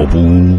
عبور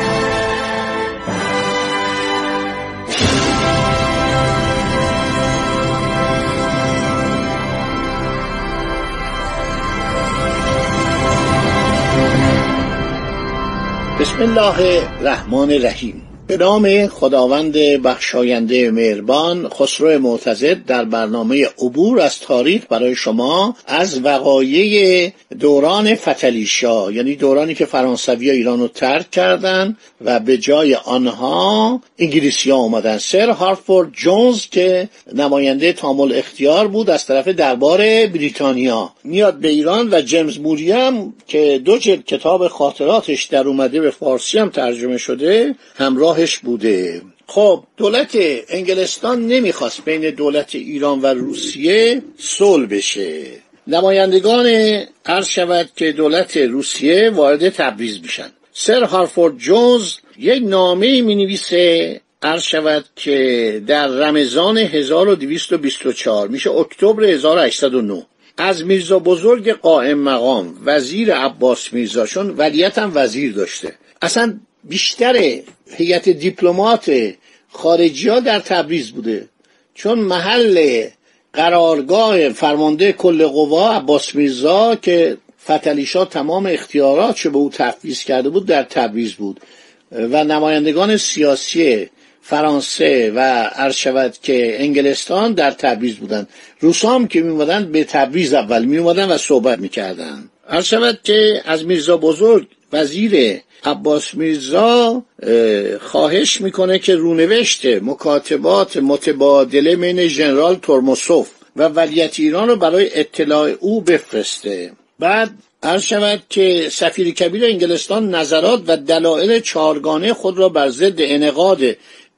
بسم الله الرحمن الرحیم. به نام خداوند بخشاینده مهربان. خسرو معتضد در برنامه عبور از تاریخ برای شما از وقایع دوران فتحعلی شاه، یعنی دورانی که فرانسوی‌ها ایران رو ترک کردند و به جای آنها انگلیسی‌ها اومدن. سر هارفورد جونز که نماینده تامل اختیار بود از طرف دربار بریتانیا میاد به ایران و جیمز موریم که دو جلد کتاب خاطراتش در اومده، به فارسی هم ترجمه شده، همراه بوده. خب دولت انگلستان نمیخواست بین دولت ایران و روسیه صلح بشه. نمایندگان عرض شود که دولت روسیه وارد تبریز میشن. سر هارفورد جونز یک نامه مینویسه عرض شود که در رمضان 1224 میشه اکتبر 1809 از میرزا بزرگ قائم مقام وزیر عباس میرزا، چون ولیت هم وزیر داشته، اصلا بیشتر هیئت دیپلمات خارجی ها در تبریز بوده، چون محل قرارگاه فرمانده کل قوا عباس میرزا که فتحعلی شاه تمام اختیارات چه به او تفویض کرده بود در تبریز بود و نمایندگان سیاسی فرانسه و عرض شود که انگلستان در تبریز بودند. روس‌ها هم که می‌اومدن به تبریز اول می‌اومدن و صحبت می‌کردن. عرض شود که از میرزا بزرگ وزیر عباس میرزا خواهش میکنه که رونوشت مکاتبات متبادله بین جنرال تورماسوف و ولیت ایران رو برای اطلاع او بفرسته. بعد عرض شود که سفیر کبیر انگلستان نظرات و دلایل چهارگانه خود را بر ضد انعقاد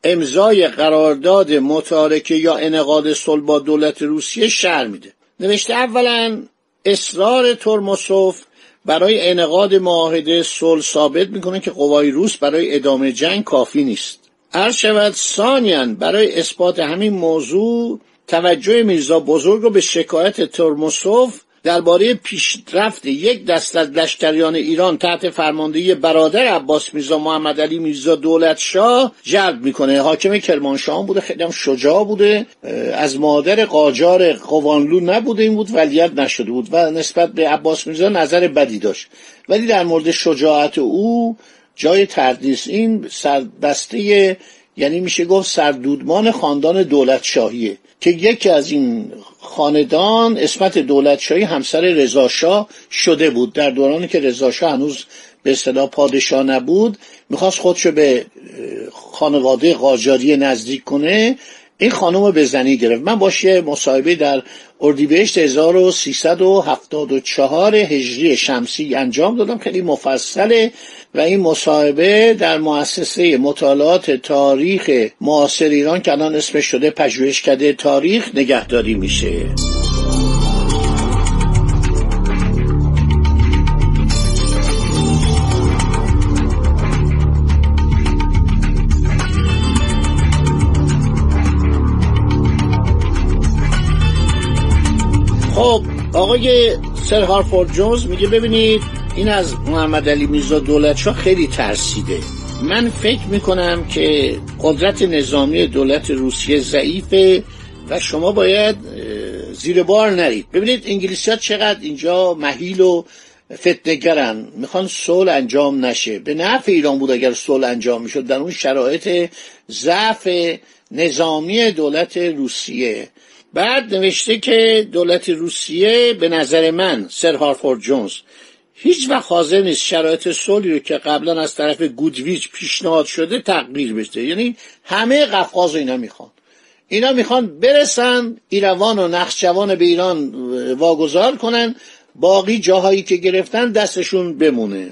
امضای قرارداد متارکه یا انعقاد صلح با دولت روسیه شرح میده. نوشته اولا اصرار تورماسوف برای انعقاد معاهده صلح ثابت میکنه که قوای روس برای ادامه جنگ کافی نیست. عرض شود ثانیاً برای اثبات همین موضوع توجه میرزا بزرگ رو به شکایت تورماسوف درباره پیشرفت یک دسته از لشکریان ایران تحت فرماندهی برادر عباس میرزا محمد علی میرزا دولتشاه جلب میکنه. حاکم کرمانشاه بوده، خیلی هم شجاع بوده، از مادر قاجار قوانلو نبوده، این بود ولیت نشده بود و نسبت به عباس میرزا نظر بدی داشت، ولی در مورد شجاعت او جای تردید. این سردسته، یعنی میشه گفت سردودمان خاندان دولتشاهیه که یکی از این خاندان اسمت دولتشاهی همسر رضا شاه شده بود در دورانی که رضا شاه هنوز به اصطلاح پادشاه نبود، میخواست خودشو به خانواده قاجاریه نزدیک کنه، این خانم به زنی گرفت. من باش یه مصاحبه در اردیبهشت 1374 هجری شمسی انجام دادم، خیلی مفصله و این مصاحبه در مؤسسه مطالعات تاریخ معاصر ایران که الان اسمش شده پژوهشکده تاریخ نگهداری میشه. خب آقای سر هارفورد جونز میگه ببینید این از محمد علی میرزا دولتشاه خیلی ترسیده، من فکر میکنم که قدرت نظامی دولت روسیه ضعیفه و شما باید زیر بار نرید. ببینید انگلیسی‌ها چقدر اینجا مهیل و فتنه‌گرن، میخوان صلح انجام نشه. به نفع ایران بود اگر صلح انجام میشد در اون شرایط ضعف نظامی دولت روسیه. بعد نوشته که دولت روسیه به نظر من سر هارفورد جونز هیچ وقت حاضر نیست شرایط صلحی رو که قبلا از طرف گودویج پیشنهاد شده تغییر بده. یعنی همه قفقاز اینا میخوان، برسن ایروان و نخچوان به ایران واگذار کنن، باقی جاهایی که گرفتن دستشون بمونه.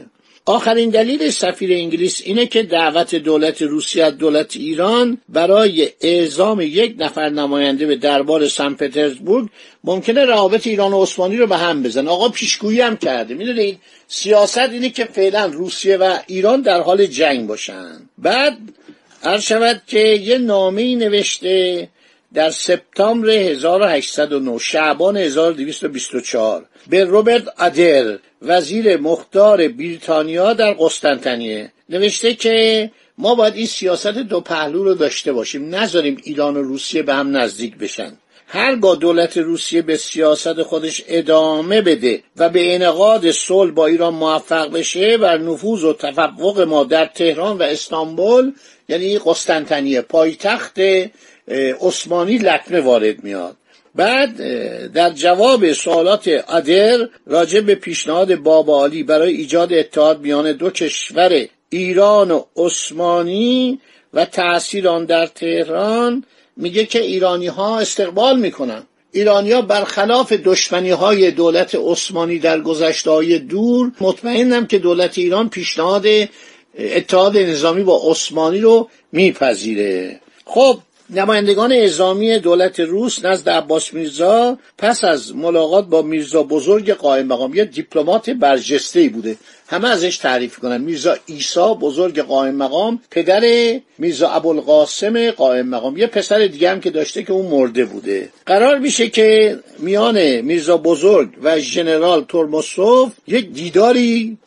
آخرین دلیل سفیر انگلیس اینه که دعوت دولت روسیه از دولت ایران برای اعزام یک نفر نماینده به دربار سن پترزبورگ ممکنه روابط ایران و عثمانی رو به هم بزن. آقا پیشگویی هم کرده. میدونید سیاست اینه که فعلا روسیه و ایران در حال جنگ باشن. بعد عرض شود که یه نامه‌ای نوشته در سپتامبر 1809 شعبان 1224 به روبرت عدر وزیر مختار بریتانیا در قسطنطنیه، نوشته که ما باید این سیاست دو پهلو رو داشته باشیم، نذاریم ایران و روسیه به هم نزدیک بشن. هرگاه دولت روسیه به سیاست خودش ادامه بده و به انعقاد صلح با ایران موفق بشه، بر نفوذ و تفوق ما در تهران و استانبول، یعنی قسطنطنیه پایتخت عثمانی، لطمه وارد میاد. بعد در جواب سوالات عدر راجع به پیشنهاد بابا علی برای ایجاد اتحاد میان دو کشور ایران و عثمانی و تأثیر آن در تهران، میگه که ایرانی ها استقبال میکنن. ایرانی ها برخلاف دشمنی های دولت عثمانی در گذشته‌های دور، مطمئنم که دولت ایران پیشنهاد اتحاد نظامی با عثمانی رو میپذیره. خب نمایندگان اعزامی دولت روس نزد عباس میرزا پس از ملاقات با میرزا بزرگ قائم مقام، یه دیپلمات برجسته‌ای بوده، همه ازش تعریف کنن، میرزا عیسی بزرگ قائم مقام، پدر میرزا ابوالقاسم قائم مقام، یه پسر دیگه هم که داشته که اون مرده بوده. قرار میشه که میان میرزا بزرگ و جنرال تورماسوف یک دیداری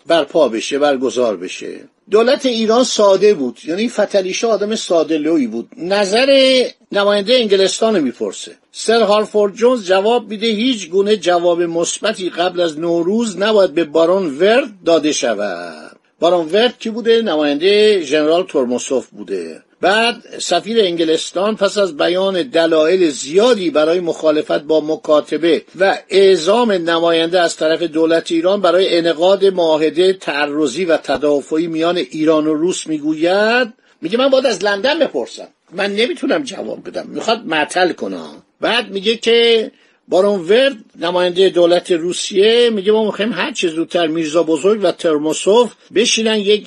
برگزار بشه. دولت ایران ساده بود، یعنی فتحعلی‌شاه آدم ساده لویی بود. نظر نماینده انگلستان میپرسه، سر هارفورد جونز جواب میده هیچ گونه جواب مثبتی قبل از نوروز نباید به بارون ورد داده شود. بارون ورد کی بوده؟ نماینده جنرال تورماسوف بوده. بعد سفیر انگلستان پس از بیان دلایل زیادی برای مخالفت با مکاتبه و اعزام نماینده از طرف دولت ایران برای انعقاد معاهده تعرضی و تدافعی میان ایران و روس میگوید، میگه من باید از لندن بپرسم، من نمیتونم جواب بدم، میخواد معطل کنم. بعد میگه که بارون ورد نماینده دولت روسیه میگه ما میخوایم هر چه زودتر میرزا بزرگ و تورماسوف بشینن یک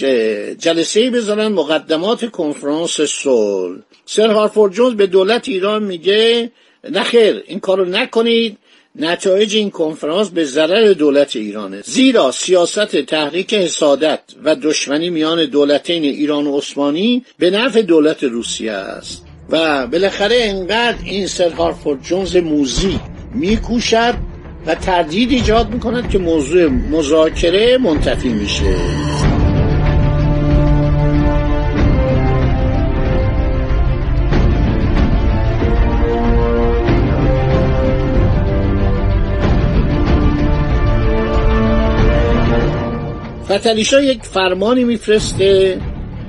جلسه بزنن، مقدمات کنفرانس صلح. سر هارفورد جونز به دولت ایران میگه نخیر، این کارو نکنید، نتایج این کنفرانس به ضرر دولت ایرانه، زیرا سیاست تحریک حسادت و دشمنی میان دولتین ایران و عثمانی به نفع دولت روسیه است. و بالاخره انقدر این سر هارفورد جونز موذی میکوشد و تردید ایجاد میکند که موضوع مذاکره منتفی میشه. فتحعلی‌شاه یک فرمانی میفرسته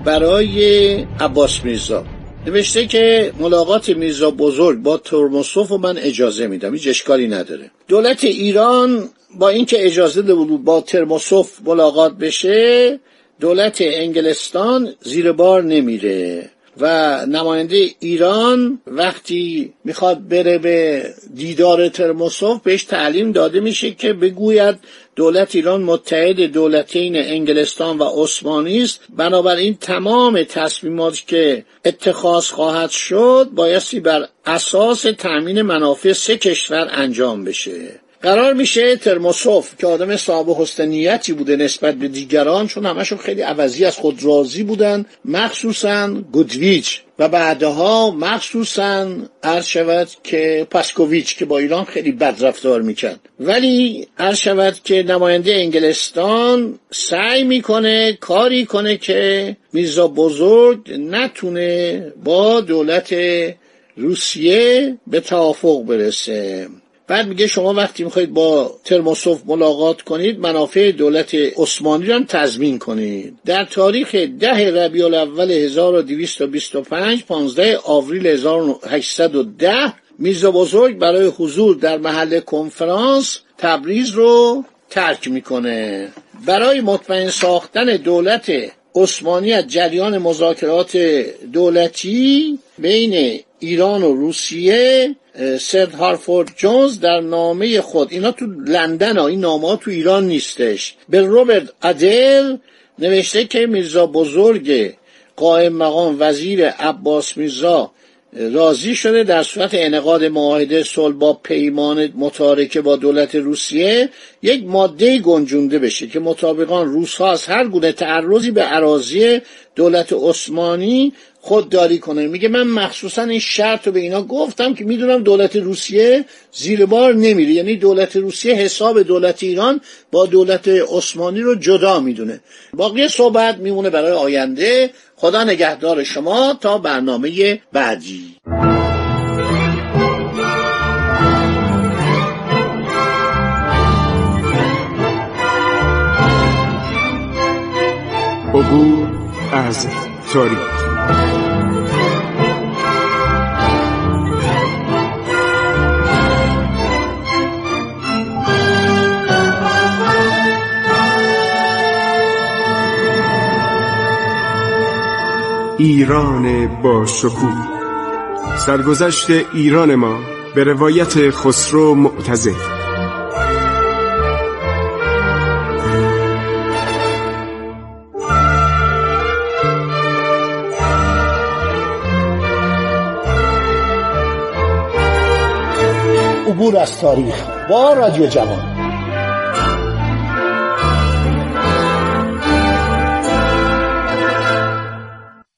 برای عباس میرزا، نوشته که ملاقات میرزا بزرگ با تورماسوف رو من اجازه میدم، هیچ اشکالی نداره. دولت ایران با اینکه اجازه داده بود با تورماسوف ملاقات بشه، دولت انگلستان زیر بار نمیره و نماینده ایران وقتی میخواد بره به دیدار تورماسوف بهش تعلیم داده میشه که بگوید دولت ایران متحد دولتین انگلستان و عثمانی است، بنابراین تمام تصمیمات که اتخاذ خواهد شد بایستی بر اساس تامین منافع سه کشور انجام بشه. قرار میشه تورماسوف که آدم صاحب حسن نیتی بوده نسبت به دیگران، چون همشون خیلی عوضی از خود راضی بودن، مخصوصا گودویج و بعدها مخصوصا عرض شود که پاسکوویچ که با ایران خیلی بد رفتار میکرد، ولی عرض شود که نماینده انگلستان سعی میکنه کاری کنه که میرزا بزرگ نتونه با دولت روسیه به توافق برسه. بعد میگه شما وقتی میخواید با تورماسوف ملاقات کنید منافع دولت عثمانی رو هم تضمین کنید. در تاریخ 10 ربیع الاول 1225 15 آوریل 1810 میرزا بزرگ برای حضور در محل کنفرانس تبریز رو ترک میکنه. برای مطمئن ساختن دولت عثمانی از جریان مذاکرات دولتی بین ایران و روسیه، سر هارفورد جونز در نامه خود، اینا تو لندن ها، این نامه ها تو ایران نیستش، به روبرت عدر نوشته که میرزا بزرگ قائم مقام وزیر عباس میرزا راضی شده در صورت انعقاد معاهده صلح با پیمان متارکه با دولت روسیه یک ماده گنجونده بشه که مطابقان روس‌ها از هر گونه تعرضی به اراضی دولت عثمانی خودداری کنه. میگه من مخصوصا این شرط رو به اینا گفتم که میدونم دولت روسیه زیر بار نمیره، یعنی دولت روسیه حساب دولت ایران با دولت عثمانی رو جدا میدونه. باقی صحبت میمونه برای آینده. خدا نگهدار شما تا برنامه بعدی. عبور از تاریخ. ایران با شکوه، سرگذشت ایران ما به روایت خسرو معتضد. عبور از تاریخ با رادیو جوان.